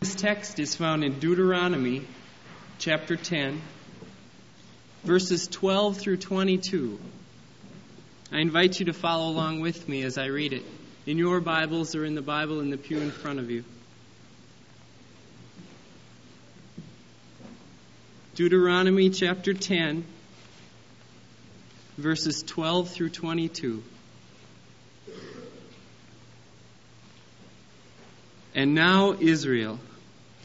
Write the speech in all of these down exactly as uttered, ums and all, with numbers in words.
This text is found in Deuteronomy chapter ten, verses twelve through twenty-two. I invite you to follow along with me as I read it, in your Bibles or in the Bible in the pew in front of you. Deuteronomy chapter ten, verses twelve through twenty-two. And now, Israel,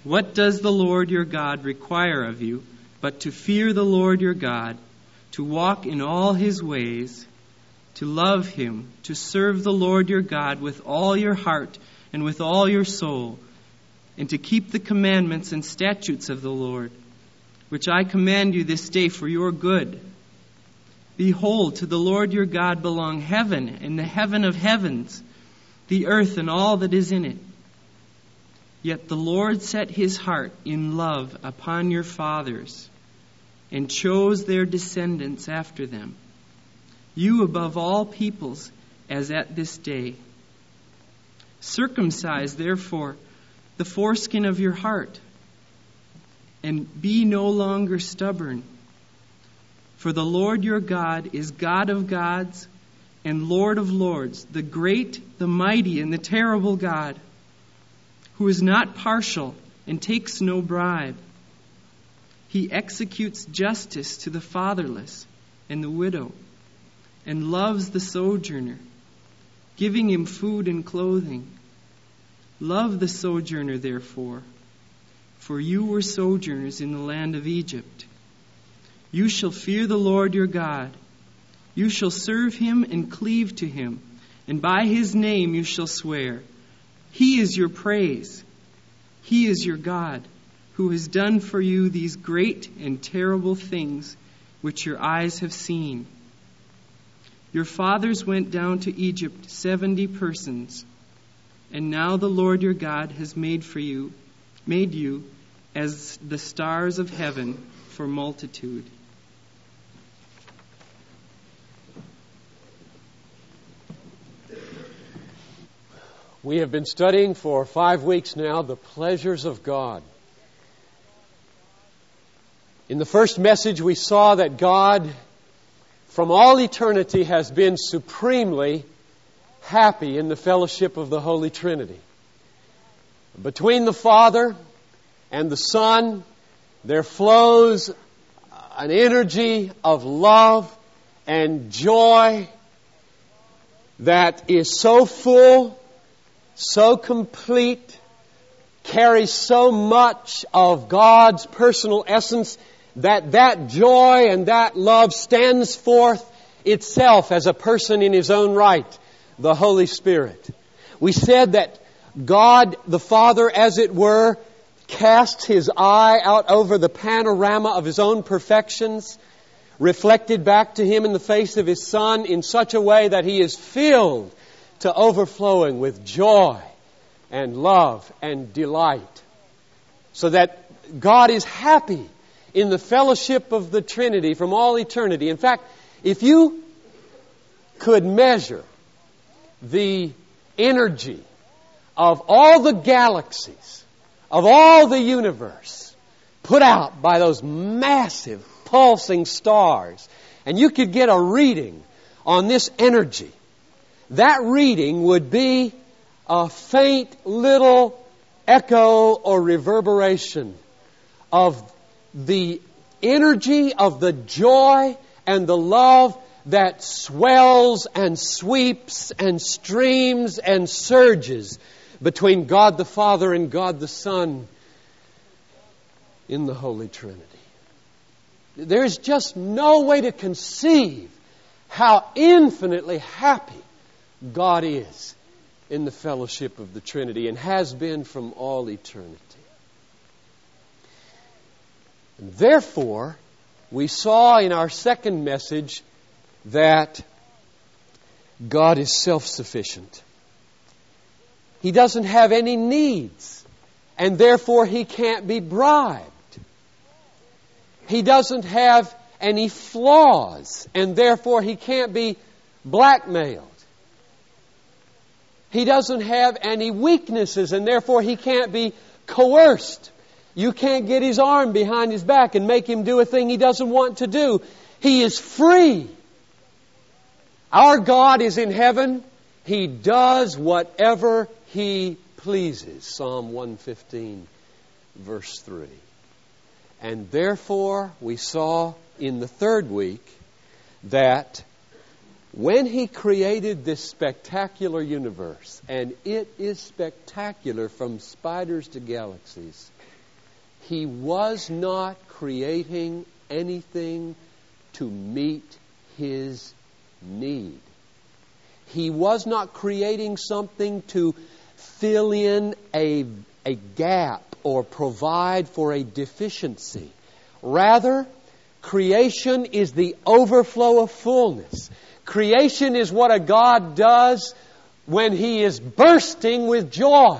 what does the Lord your God require of you but to fear the Lord your God, to walk in all his ways, to love him, to serve the Lord your God with all your heart and with all your soul, and to keep the commandments and statutes of the Lord, which I command you this day for your good. Behold, to the Lord your God belong heaven and the heaven of heavens, the earth and all that is in it. Yet the Lord set his heart in love upon your fathers and chose their descendants after them, you above all peoples, as at this day. Circumcise, therefore, the foreskin of your heart, and be no longer stubborn. For the Lord your God is God of gods and Lord of lords, the great, the mighty, and the terrible God, who is not partial and takes no bribe. He executes justice to the fatherless and the widow, and loves the sojourner, giving him food and clothing. Love the sojourner, therefore, for you were sojourners in the land of Egypt. You shall fear the Lord your God. You shall serve him and cleave to him, and by his name you shall swear. He is your praise. He is your God, who has done for you these great and terrible things which your eyes have seen. Your fathers went down to Egypt seventy persons, and now the Lord your God has made for you, made you as the stars of heaven for multitude. We have been studying for five weeks now the pleasures of God. In the first message, we saw that God, from all eternity, has been supremely happy in the fellowship of the Holy Trinity. Between the Father and the Son, there flows an energy of love and joy that is so full, so complete, carries so much of God's personal essence, that that joy and that love stands forth itself as a person in his own right, the Holy Spirit. We said that God the Father, as it were, casts his eye out over the panorama of his own perfections, reflected back to him in the face of his Son in such a way that he is filled to overflowing with joy and love and delight, so that God is happy in the fellowship of the Trinity from all eternity. In fact, if you could measure the energy of all the galaxies, of all the universe, put out by those massive pulsing stars, and you could get a reading on this energy, that reading would be a faint little echo or reverberation of the energy of the joy and the love that swells and sweeps and streams and surges between God the Father and God the Son in the Holy Trinity. There is just no way to conceive how infinitely happy God is in the fellowship of the Trinity and has been from all eternity. Therefore, we saw in our second message that God is self-sufficient. He doesn't have any needs, and therefore he can't be bribed. He doesn't have any flaws, and therefore he can't be blackmailed. He doesn't have any weaknesses, and therefore he can't be coerced. You can't get his arm behind his back and make him do a thing he doesn't want to do. He is free. Our God is in heaven. He does whatever He pleases. Psalm one fifteen, verse three. And therefore, we saw in the third week that when He created this spectacular universe, and it is spectacular from spiders to galaxies, He was not creating anything to meet His need. He was not creating something to fill in a, a gap or provide for a deficiency. Rather, creation is the overflow of fullness. Creation is what a God does when He is bursting with joy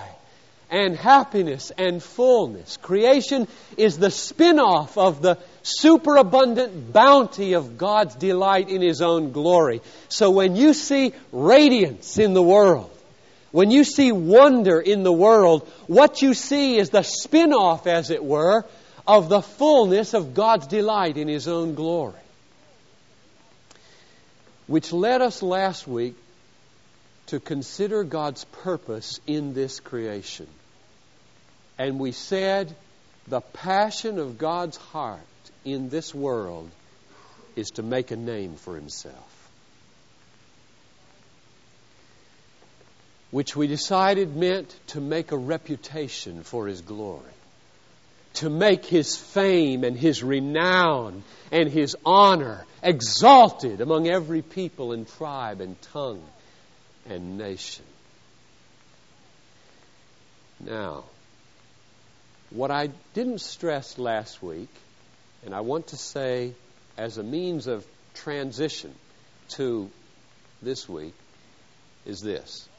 and happiness and fullness. Creation is the spin-off of the superabundant bounty of God's delight in His own glory. So when you see radiance in the world, when you see wonder in the world, what you see is the spin-off, as it were, of the fullness of God's delight in His own glory. Which led us last week to consider God's purpose in this creation. And we said the passion of God's heart in this world is to make a name for Himself, which we decided meant to make a reputation for His glory, to make His fame and His renown and His honor exalted among every people and tribe and tongue and nation. Now, what I didn't stress last week, and I want to say as a means of transition to this week, is this.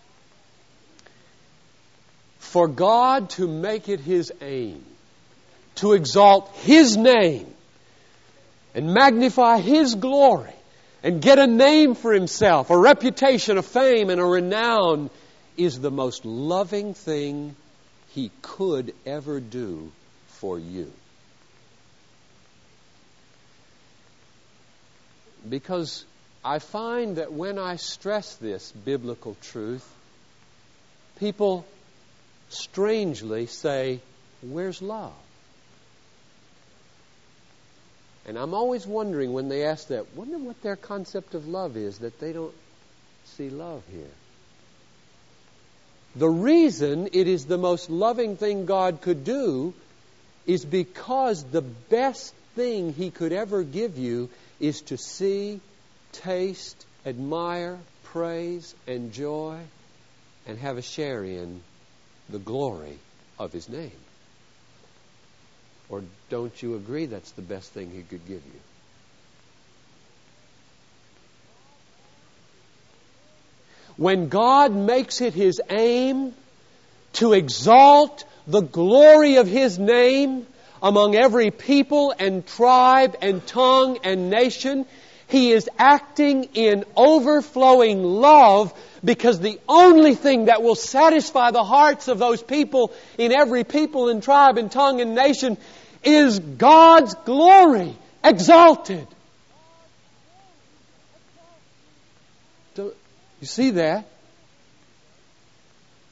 For God to make it His aim to exalt His name and magnify His glory and get a name for Himself, a reputation, a fame, and a renown, is the most loving thing He could ever do for you. Because I find that when I stress this biblical truth, people strangely say, "Where's love?" And I'm always wondering when they ask that, wonder what their concept of love is, that they don't see love here. The reason it is the most loving thing God could do is because the best thing He could ever give you is to see, taste, admire, praise, enjoy, and have a share in the glory of His name. Or don't you agree that's the best thing He could give you? When God makes it His aim to exalt the glory of His name among every people and tribe and tongue and nation, He is acting in overflowing love, because the only thing that will satisfy the hearts of those people in every people and tribe and tongue and nation is God's glory exalted. Don't you see that?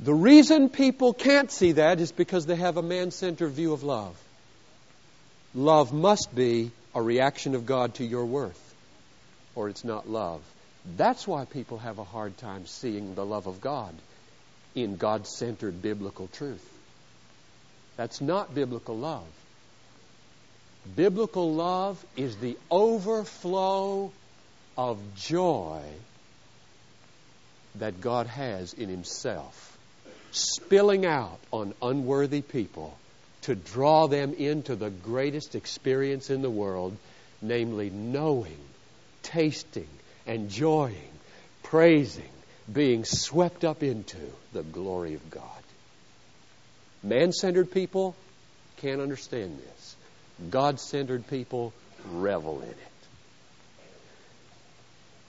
The reason people can't see that is because they have a man-centered view of love. Love must be a reaction of God to your worth, or it's not love. That's why people have a hard time seeing the love of God in God-centered biblical truth. That's not biblical love. Biblical love is the overflow of joy that God has in Himself, spilling out on unworthy people to draw them into the greatest experience in the world, namely knowing, tasting, enjoying, praising, being swept up into the glory of God. Man-centered people can't understand this. God-centered people revel in it.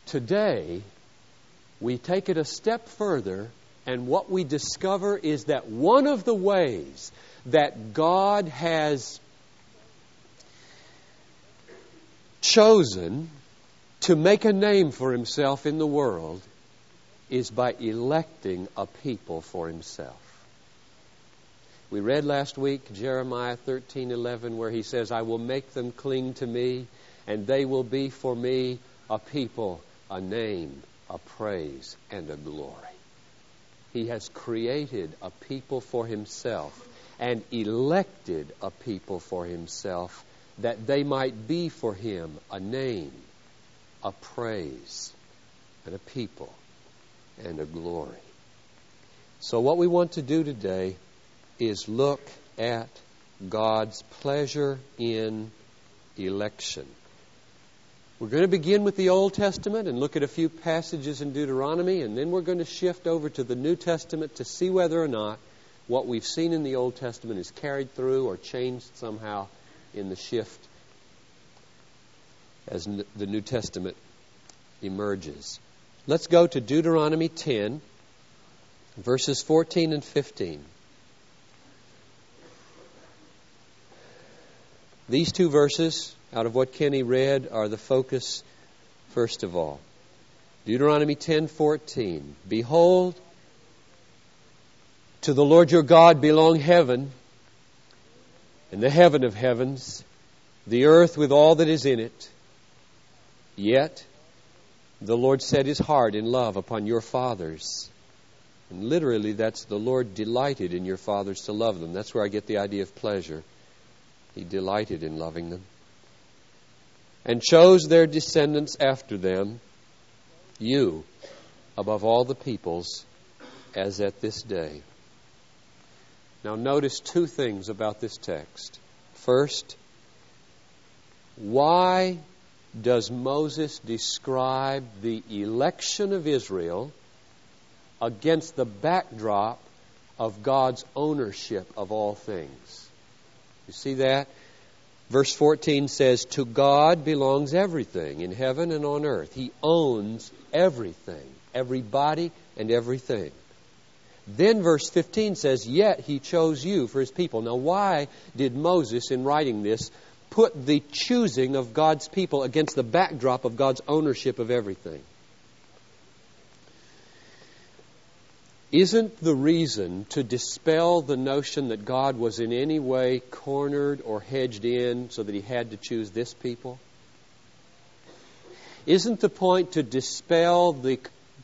Today, we take it a step further, and what we discover is that one of the ways that God has chosen to make a name for himself in the world is by electing a people for himself. We read last week Jeremiah thirteen eleven, where he says, I will make them cling to me, and they will be for me a people, a name, a praise, and a glory. He has created a people for himself and elected a people for himself that they might be for him a name, a praise, and a people, and a glory. So what we want to do today is look at God's pleasure in election. We're going to begin with the Old Testament and look at a few passages in Deuteronomy, and then we're going to shift over to the New Testament to see whether or not what we've seen in the Old Testament is carried through or changed somehow in the shift as the New Testament emerges. Let's go to Deuteronomy ten, verses fourteen and fifteen. These two verses, out of what Kenny read, are the focus, first of all. Deuteronomy ten fourteen. Behold, to the Lord your God belong heaven, and the heaven of heavens, the earth with all that is in it. Yet the Lord set his heart in love upon your fathers. And literally, that's the Lord delighted in your fathers to love them. That's where I get the idea of pleasure. He delighted in loving them. And chose their descendants after them, you, above all the peoples, as at this day. Now notice two things about this text. First, why does Moses describe the election of Israel against the backdrop of God's ownership of all things? You see that? Verse fourteen says, to God belongs everything in heaven and on earth. He owns everything, everybody and everything. Then verse fifteen says, yet he chose you for his people. Now why did Moses, in writing this, put the choosing of God's people against the backdrop of God's ownership of everything? Isn't the reason to dispel the notion that God was in any way cornered or hedged in so that he had to choose this people? Isn't the point to dispel the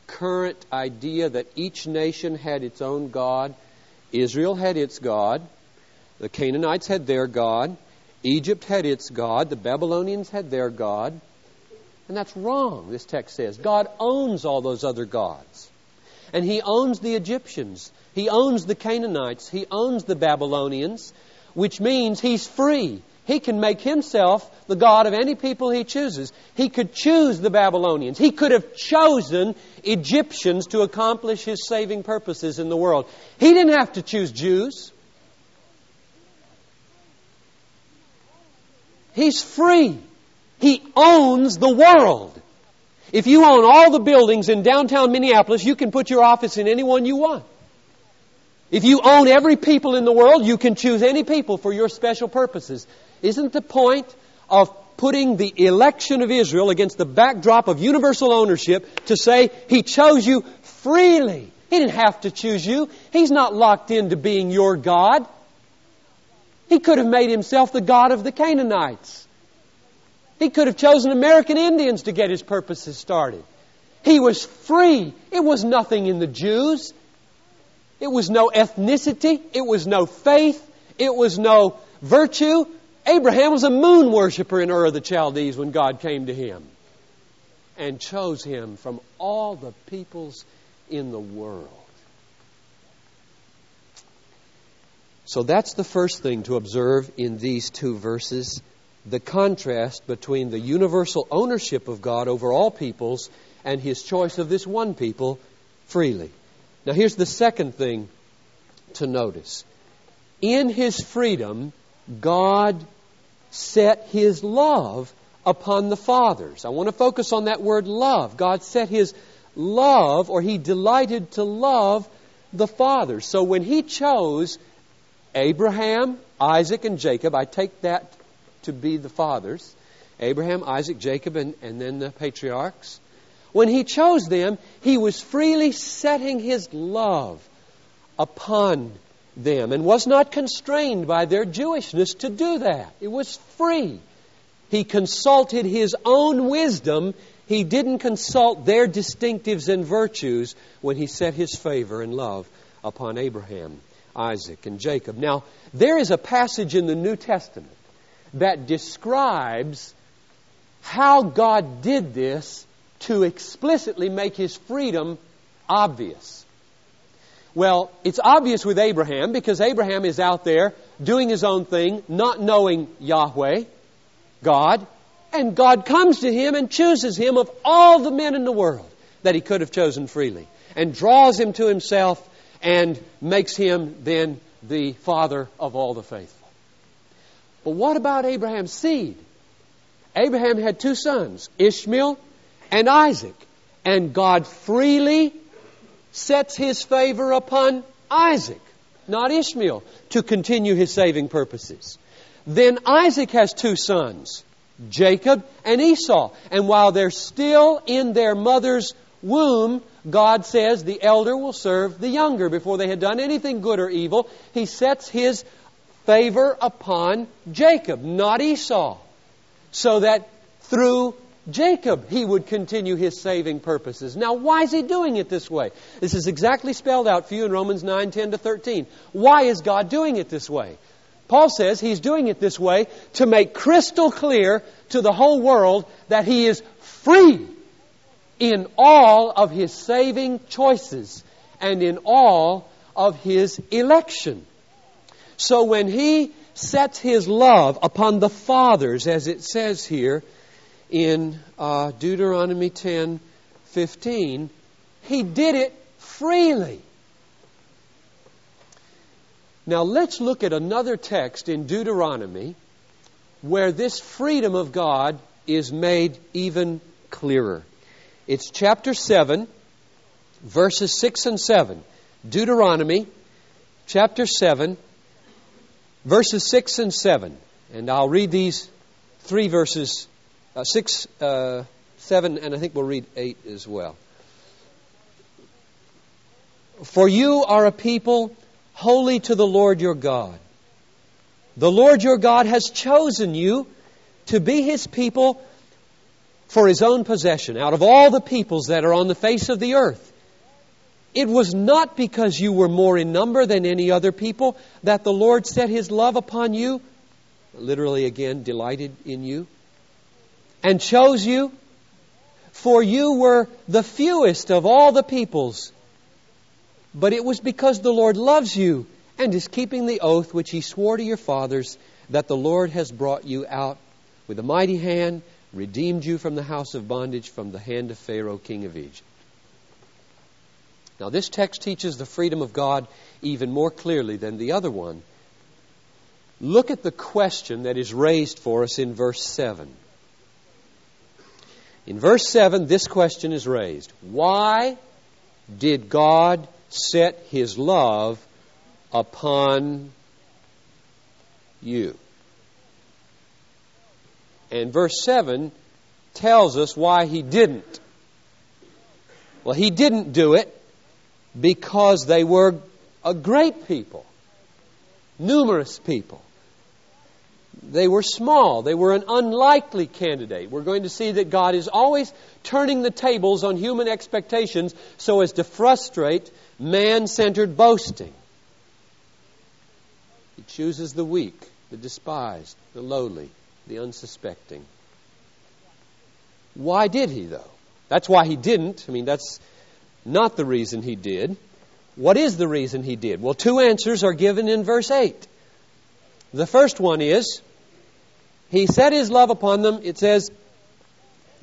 current idea that each nation had its own God? Israel had its God. The Canaanites had their God. Egypt had its God. The Babylonians had their God. And that's wrong, this text says. God owns all those other gods. And he owns the Egyptians. He owns the Canaanites. He owns the Babylonians, which means he's free. He can make himself the God of any people he chooses. He could choose the Babylonians. He could have chosen Egyptians to accomplish his saving purposes in the world. He didn't have to choose Jews. He's free. He owns the world. If you own all the buildings in downtown Minneapolis, you can put your office in any one you want. If you own every people in the world, you can choose any people for your special purposes. Isn't the point of putting the election of Israel against the backdrop of universal ownership to say, he chose you freely? He didn't have to choose you. He's not locked into being your God. He could have made himself the God of the Canaanites. He could have chosen American Indians to get his purposes started. He was free. It was nothing in the Jews. It was no ethnicity. It was no faith. It was no virtue. Abraham was a moon worshiper in Ur of the Chaldees when God came to him and chose him from all the peoples in the world. So that's the first thing to observe in these two verses. The contrast between the universal ownership of God over all peoples and his choice of this one people freely. Now here's the second thing to notice. In his freedom, God set his love upon the fathers. I want to focus on that word love. God set his love, or he delighted to love the fathers. So when he chose Abraham, Isaac, and Jacob, I take that to be the fathers, Abraham, Isaac, Jacob, and, and then the patriarchs. When he chose them, he was freely setting his love upon them and was not constrained by their Jewishness to do that. It was free. He consulted his own wisdom. He didn't consult their distinctives and virtues when he set his favor and love upon Abraham, Isaac, and Jacob. Now, there is a passage in the New Testament that describes how God did this to explicitly make his freedom obvious. Well, it's obvious with Abraham because Abraham is out there doing his own thing, not knowing Yahweh, God, and God comes to him and chooses him of all the men in the world that he could have chosen freely and draws him to himself and makes him then the father of all the faithful. But what about Abraham's seed? Abraham had two sons, Ishmael and Isaac, and God freely sets his favor upon Isaac, not Ishmael, to continue his saving purposes. Then Isaac has two sons, Jacob and Esau. And while they're still in their mother's womb, God says the elder will serve the younger. Before they had done anything good or evil, he sets his favor upon Jacob, not Esau, so that through Jacob he would continue his saving purposes. Now, why is he doing it this way? This is exactly spelled out for you in Romans nine, ten to thirteen. Why is God doing it this way? Paul says he's doing it this way to make crystal clear to the whole world that he is free in all of his saving choices and in all of his election. So when he sets his love upon the fathers, as it says here in uh, Deuteronomy ten fifteen, he did it freely. Now let's look at another text in Deuteronomy where this freedom of God is made even clearer. It's chapter seven, verses six and seven. Deuteronomy, chapter seven, verses six and seven. And I'll read these three verses, uh, six, uh, seven, and I think we'll read eight as well. For you are a people holy to the Lord your God. The Lord your God has chosen you to be his people for his own possession out of all the peoples that are on the face of the earth. It was not because you were more in number than any other people that the Lord set his love upon you, literally again, delighted in you, and chose you, for you were the fewest of all the peoples. But it was because the Lord loves you and is keeping the oath which he swore to your fathers that the Lord has brought you out with a mighty hand, redeemed you from the house of bondage, from the hand of Pharaoh, king of Egypt. Now, this text teaches the freedom of God even more clearly than the other one. Look at the question that is raised for us in verse seven. In verse seven, this question is raised. Why did God set his love upon you? And verse seven tells us why he didn't. Well, he didn't do it because they were a great people, numerous people. They were small. They were an unlikely candidate. We're going to see that God is always turning the tables on human expectations so as to frustrate man-centered boasting. He chooses the weak, the despised, the lowly, the unsuspecting. Why did he, though? That's why he didn't. I mean, that's not the reason he did. What is the reason he did? Well, two answers are given in verse eight. The first one is, he set his love upon them, it says,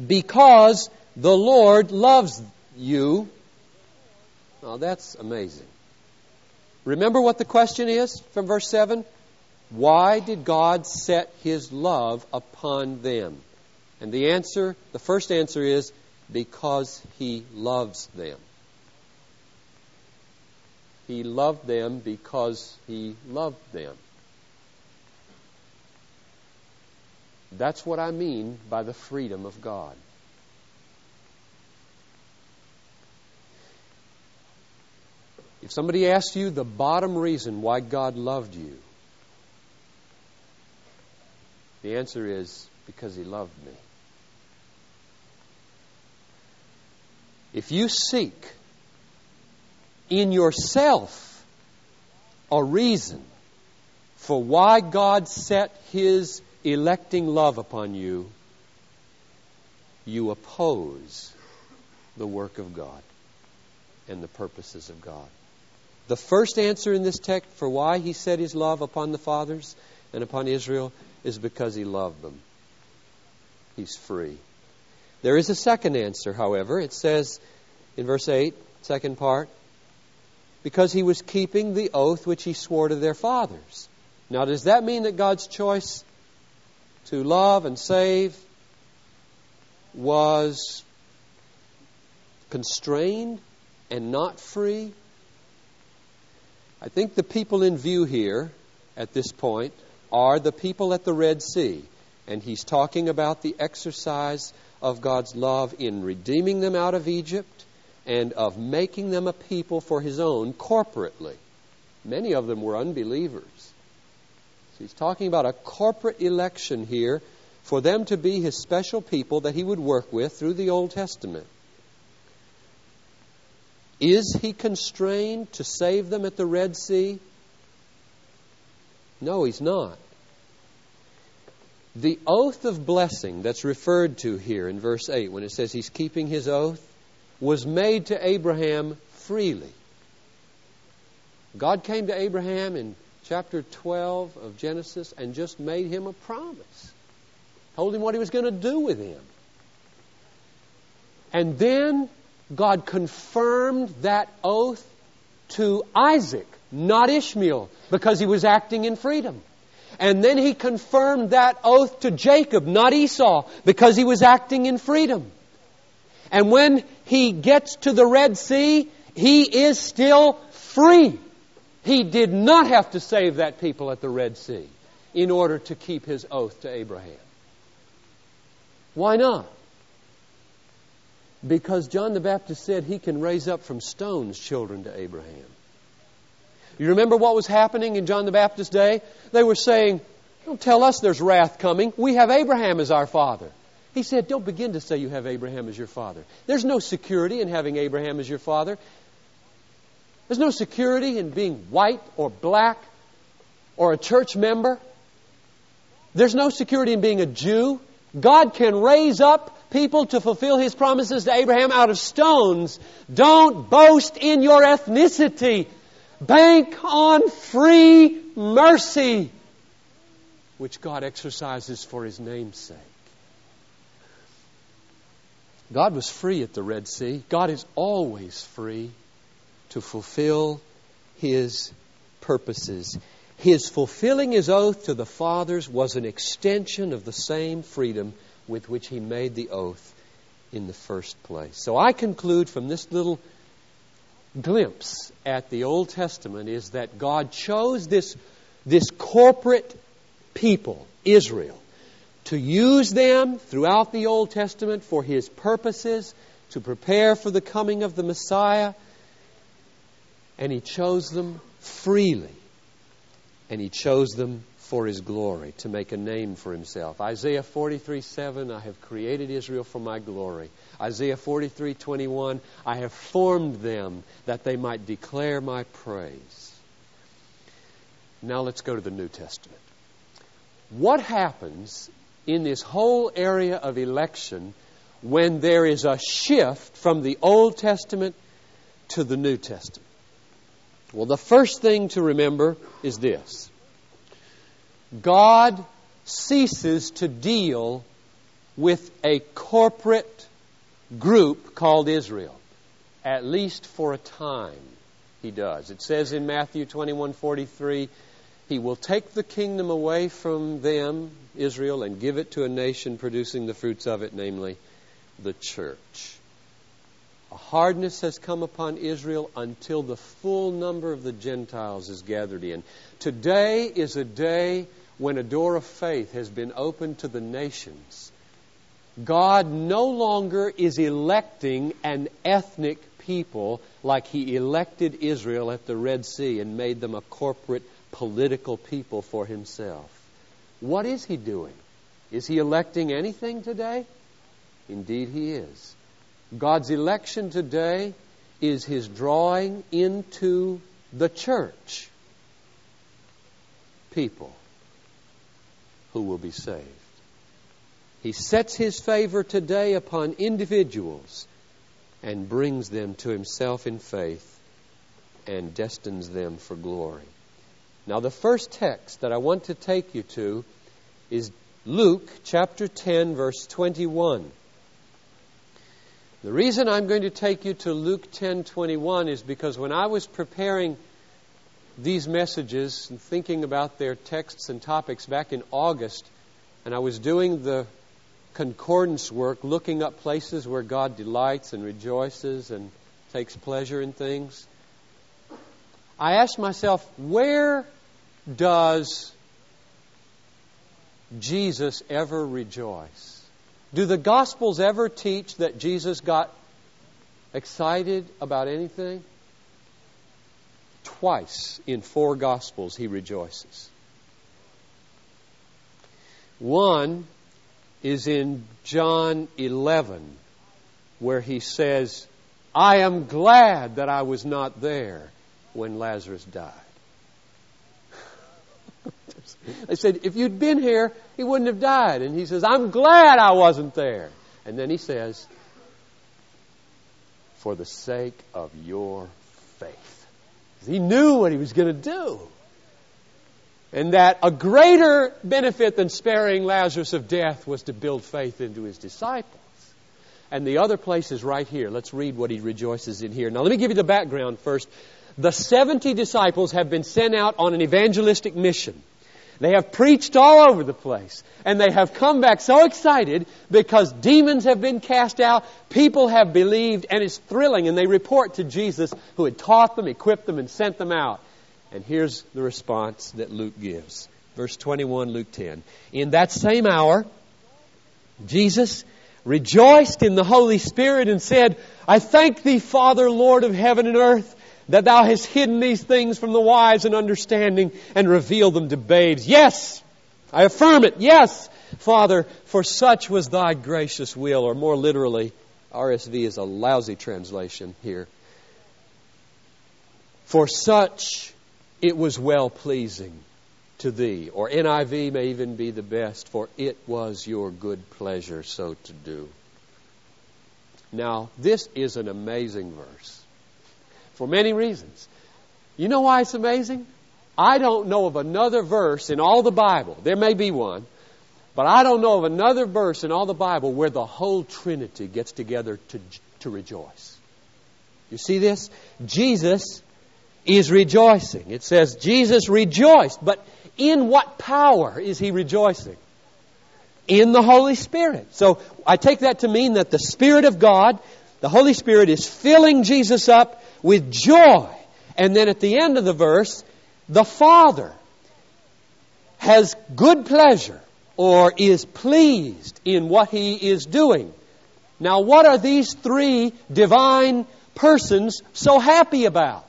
because the Lord loves you. Now, that's amazing. Remember what the question is from verse seven? Why did God set his love upon them? And the answer, the first answer is, because he loves them. He loved them because he loved them. That's what I mean by the freedom of God. If somebody asks you the bottom reason why God loved you, the answer is because he loved me. If you seek in yourself a reason for why God set his electing love upon you, you oppose the work of God and the purposes of God. The first answer in this text for why he set his love upon the fathers and upon Israel is because he loved them. He's free. There is a second answer, however. It says in verse eight, second part, because he was keeping the oath which he swore to their fathers. Now, does that mean that God's choice to love and save was constrained and not free? I think the people in view here at this point are the people at the Red Sea. And he's talking about the exercise of God's love in redeeming them out of Egypt and of making them a people for his own corporately. Many of them were unbelievers. So he's talking about a corporate election here for them to be his special people that he would work with through the Old Testament. Is he constrained to save them at the Red Sea? No, he's not. The oath of blessing that's referred to here in verse eight, when it says he's keeping his oath, was made to Abraham freely. God came to Abraham in chapter twelve of Genesis and just made him a promise. Told him what he was going to do with him. And then God confirmed that oath to Isaac, not Ishmael, because he was acting in freedom. And then he confirmed that oath to Jacob, not Esau, because he was acting in freedom. And when he gets to the Red Sea, he is still free. He did not have to save that people at the Red Sea in order to keep his oath to Abraham. Why not? Because John the Baptist said he can raise up from stones children to Abraham. You remember what was happening in John the Baptist's day? They were saying, don't tell us there's wrath coming. We have Abraham as our father. He said, don't begin to say you have Abraham as your father. There's no security in having Abraham as your father. There's no security in being white or black or a church member. There's no security in being a Jew. God can raise up people to fulfill his promises to Abraham out of stones. Don't boast in your ethnicity. Bank on free mercy, which God exercises for his name's sake. God was free at the Red Sea. God is always free to fulfill his purposes. His fulfilling his oath to the fathers was an extension of the same freedom with which he made the oath in the first place. So I conclude from this little glimpse at the Old Testament is that God chose this, this corporate people, Israel, to use them throughout the Old Testament for his purposes, to prepare for the coming of the Messiah. And he chose them freely. And he chose them for his glory, to make a name for himself. Isaiah forty-three seven, I have created Israel for my glory. Isaiah forty-three twenty-one, I have formed them that they might declare my praise. Now let's go to the New Testament. What happens in this whole area of election when there is a shift from the Old Testament to the New Testament? Well, the first thing to remember is this. God ceases to deal with a corporate group called Israel. At least for a time, he does. It says in Matthew twenty-one forty-three, he will take the kingdom away from them, Israel, and give it to a nation producing the fruits of it, namely the church. A hardness has come upon Israel until the full number of the Gentiles is gathered in. Today is a day when a door of faith has been opened to the nations. God no longer is electing an ethnic people like He elected Israel at the Red Sea and made them a corporate political people for Himself. What is He doing? Is He electing anything today? Indeed, He is. God's election today is His drawing into the church people who will be saved. He sets His favor today upon individuals and brings them to Himself in faith and destines them for glory. Now, the first text that I want to take you to is Luke chapter ten, verse twenty-one. The reason I'm going to take you to Luke ten twenty-one is because when I was preparing these messages and thinking about their texts and topics back in August, and I was doing the concordance work, looking up places where God delights and rejoices and takes pleasure in things, I asked myself, where does Jesus ever rejoice? Do the Gospels ever teach that Jesus got excited about anything? Twice in four Gospels He rejoices. One is in John eleven, where He says, "I am glad that I was not there when Lazarus died." They said, "If you'd been here, he wouldn't have died." And He says, "I'm glad I wasn't there." And then He says, "For the sake of your faith." He knew what He was going to do. And that a greater benefit than sparing Lazarus of death was to build faith into His disciples. And the other place is right here. Let's read what He rejoices in here. Now, let me give you the background first. The seventy disciples have been sent out on an evangelistic mission. They have preached all over the place. And they have come back so excited because demons have been cast out, people have believed, and it's thrilling. And they report to Jesus, who had taught them, equipped them, and sent them out. And here's the response that Luke gives. Verse twenty-one, Luke ten. "In that same hour, Jesus rejoiced in the Holy Spirit and said, 'I thank Thee, Father, Lord of heaven and earth, that Thou hast hidden these things from the wise and understanding and revealed them to babes. Yes, I affirm it. Yes, Father, for such was Thy gracious will.'" Or more literally, R S V is a lousy translation here. "For such it was well-pleasing to Thee." Or N I V may even be the best. "For it was Your good pleasure so to do." Now, this is an amazing verse. For many reasons. You know why it's amazing? I don't know of another verse in all the Bible. There may be one, but I don't know of another verse in all the Bible where the whole Trinity gets together to, to rejoice. You see this? Jesus is rejoicing. It says Jesus rejoiced. But in what power is He rejoicing? In the Holy Spirit. So I take that to mean that the Spirit of God, the Holy Spirit, is filling Jesus up with joy. And then at the end of the verse, the Father has good pleasure, or is pleased in what He is doing. Now, what are these three divine persons so happy about?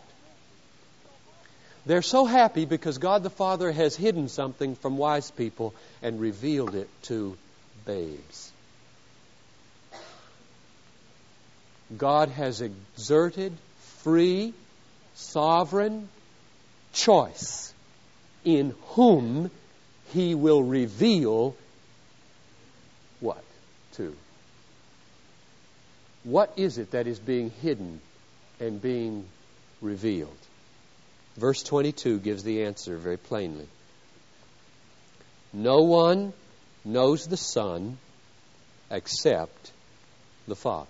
They're so happy because God the Father has hidden something from wise people and revealed it to babes. God has exerted free, sovereign choice in whom He will reveal what to. What is it that is being hidden and being revealed? Verse twenty-two gives the answer very plainly. "No one knows the Son except the Father."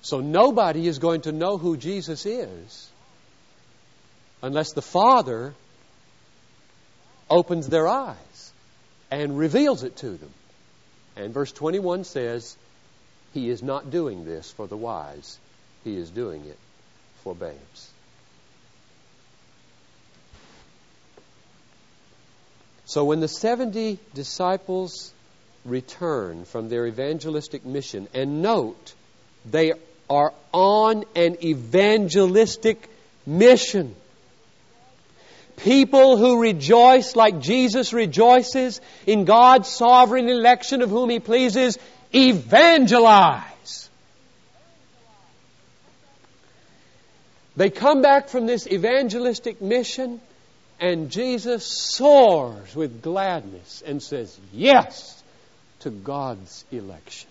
So nobody is going to know who Jesus is unless the Father opens their eyes and reveals it to them. And verse twenty-one says, He is not doing this for the wise. He is doing it for babes. So when the seventy disciples return from their evangelistic mission, and note, they are on an evangelistic mission. People who rejoice like Jesus rejoices in God's sovereign election of whom He pleases, evangelize. They come back from this evangelistic mission, and Jesus soars with gladness and says, yes, to God's election.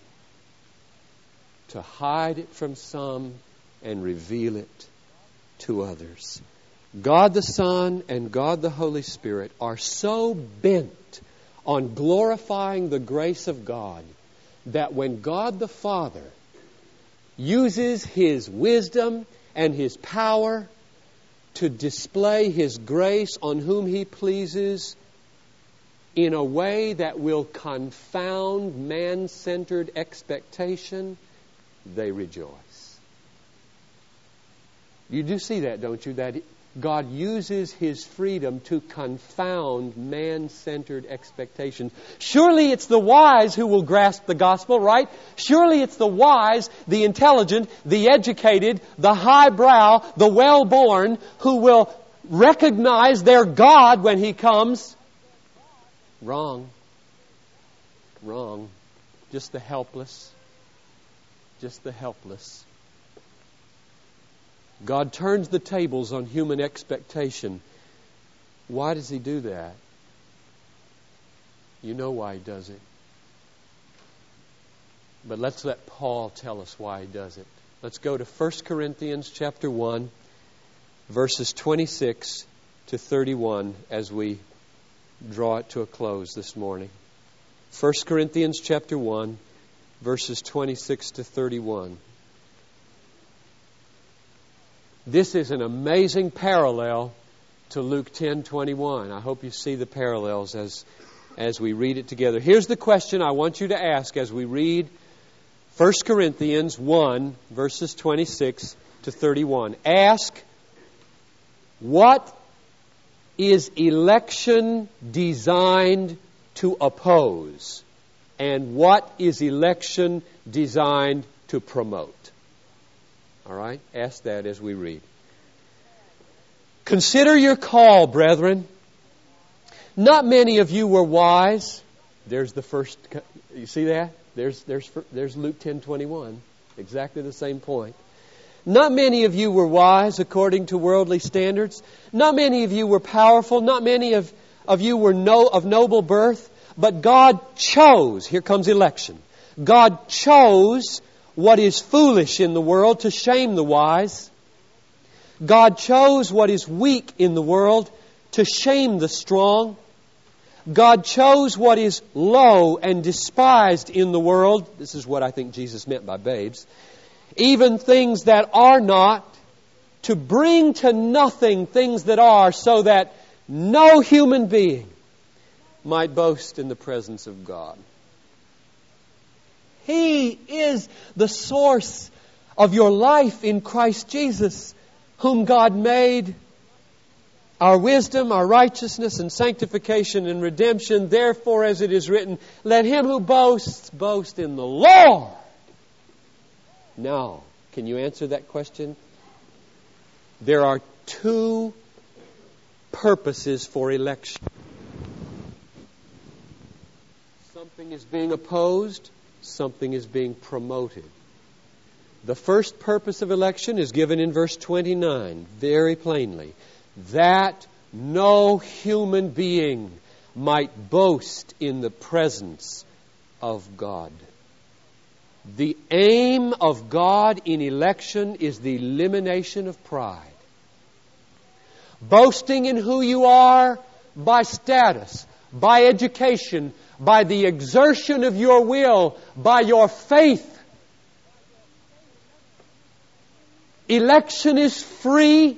To hide it from some and reveal it to others. God the Son and God the Holy Spirit are so bent on glorifying the grace of God that when God the Father uses His wisdom and His power to display His grace on whom He pleases in a way that will confound man-centered expectation, they rejoice. You do see that, don't you? That God uses His freedom to confound man-centered expectations. Surely it's the wise who will grasp the gospel, right? Surely it's the wise, the intelligent, the educated, the highbrow, the well-born, who will recognize their God when He comes. Wrong. Wrong. Just the helpless. Just the helpless. God turns the tables on human expectation. Why does He do that? You know why He does it. But let's let Paul tell us why He does it. Let's go to First Corinthians chapter one, verses twenty-six to thirty-one as we draw it to a close this morning. First Corinthians chapter one, verses twenty-six to thirty-one. This is an amazing parallel to Luke ten twenty-one. I hope you see the parallels as, as we read it together. Here's the question I want you to ask as we read First Corinthians one, verses twenty-six to thirty-one. Ask, what is election designed to oppose? And what is election designed to promote? All right? Ask that as we read. Consider your call, brethren. Not many of you were wise. There's the first... You see that? There's there's there's Luke ten twenty-one. Exactly the same point. Not many of you were wise according to worldly standards. Not many of you were powerful. Not many of, of you were no, of noble birth. But God chose... Here comes election. God chose... what is foolish in the world to shame the wise. God chose what is weak in the world to shame the strong. God chose what is low and despised in the world. This is what I think Jesus meant by babes. Even things that are not, to bring to nothing things that are, so that no human being might boast in the presence of God. He is the source of your life in Christ Jesus, whom God made our wisdom, our righteousness, and sanctification and redemption. Therefore, as it is written, let him who boasts, boast in the Lord. Now, can you answer that question? There are two purposes for election. Something is being opposed. Something is being promoted. The first purpose of election is given in verse twenty-nine, very plainly. That no human being might boast in the presence of God. The aim of God in election is the elimination of pride. Boasting in who you are by status, by education, by the exertion of your will, by your faith. Election is free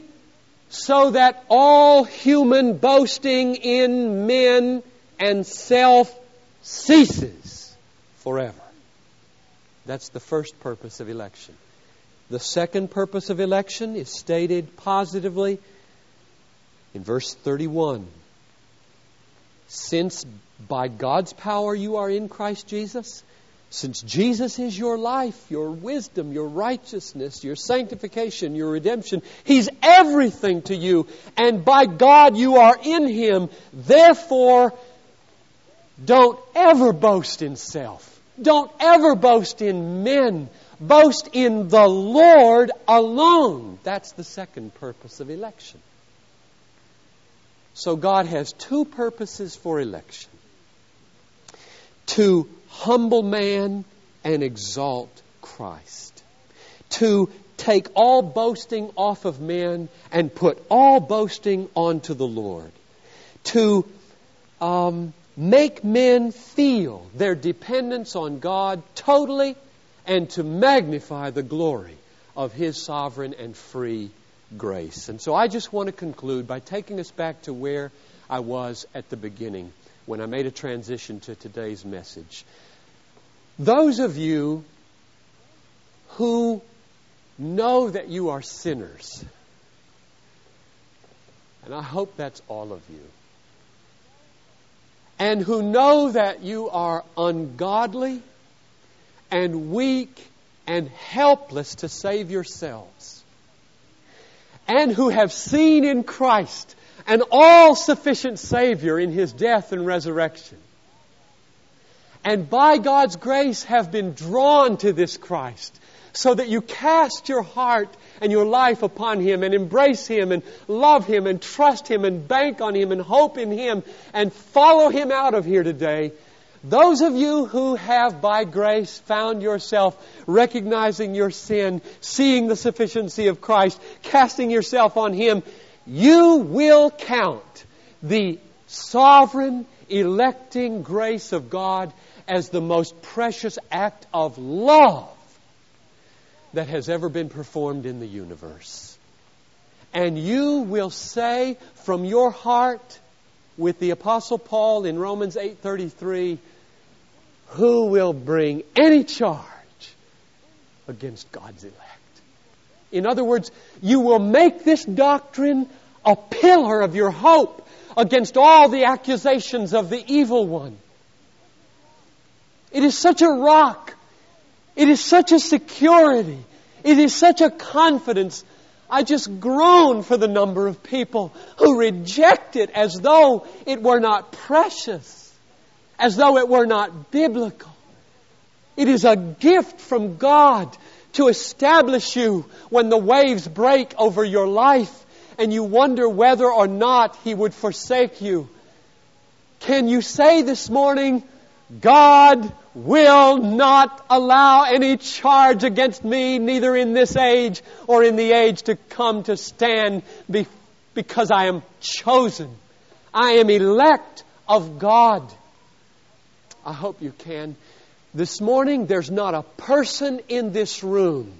so that all human boasting in men and self ceases. forever. That's the first purpose of election. The second purpose of election is stated positively in verse thirty-one. Since by God's power you are in Christ Jesus, since Jesus is your life, your wisdom, your righteousness, your sanctification, your redemption, He's everything to you, and by God you are in Him. Therefore, don't ever boast in self. Don't ever boast in men. Boast in the Lord alone. That's the second purpose of election. So God has two purposes for election: to humble man and exalt Christ. To take all boasting off of men and put all boasting onto the Lord. To um, make men feel their dependence on God totally, and to magnify the glory of His sovereign and free grace. And so I just want to conclude by taking us back to where I was at the beginning when I made a transition to today's message. Those of you who know that you are sinners, and I hope that's all of you, and who know that you are ungodly and weak and helpless to save yourselves, and who have seen in Christ an all-sufficient Savior in His death and resurrection, and by God's grace have been drawn to this Christ, so that you cast your heart and your life upon Him and embrace Him and love Him and trust Him and bank on Him and hope in Him and follow Him out of here today. Those of you who have, by grace, found yourself recognizing your sin, seeing the sufficiency of Christ, casting yourself on Him, you will count the sovereign, electing grace of God as the most precious act of love that has ever been performed in the universe. And you will say from your heart, with the Apostle Paul in Romans eight thirty-three, who will bring any charge against God's elect? In other words, you will make this doctrine a pillar of your hope against all the accusations of the evil one. It is such a rock. It is such a security. It is such a confidence. I just groan for the number of people who reject it as though it were not precious, as though it were not biblical. It is a gift from God to establish you when the waves break over your life and you wonder whether or not He would forsake you. Can you say this morning, God will not allow any charge against me, neither in this age or in the age to come, to stand, be- because I am chosen. I am elect of God. I hope you can. This morning, there's not a person in this room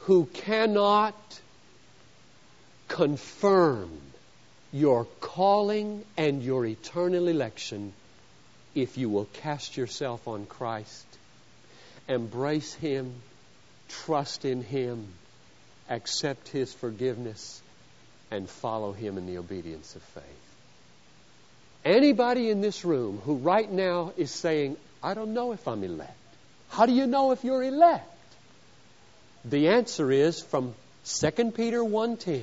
who cannot confirm your calling and your eternal election if you will cast yourself on Christ, embrace Him, trust in Him, accept His forgiveness, and follow Him in the obedience of faith. Anybody in this room who right now is saying, I don't know if I'm elect. How do you know if you're elect? The answer is from Second Peter one ten.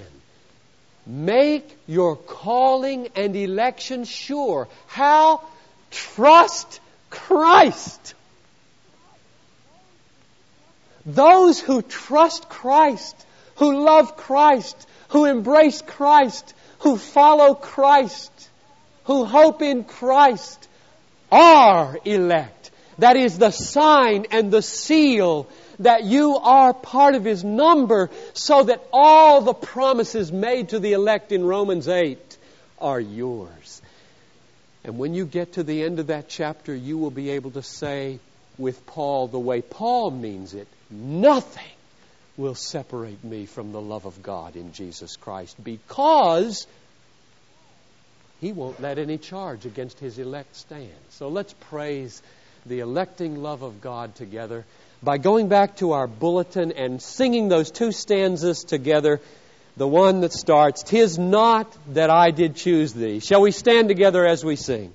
Make your calling and election sure. How? Trust Christ. Those who trust Christ, who love Christ, who embrace Christ, who follow Christ, who hope in Christ, are elect. That is the sign and the seal that you are part of His number, so that all the promises made to the elect in Romans eight are yours. And when you get to the end of that chapter, you will be able to say with Paul, the way Paul means it, nothing will separate me from the love of God in Jesus Christ, because He won't let any charge against his elect stand. So let's praise the electing love of God together by going back to our bulletin and singing those two stanzas together. The one that starts, "'Tis not that I did choose thee." Shall we stand together as we sing?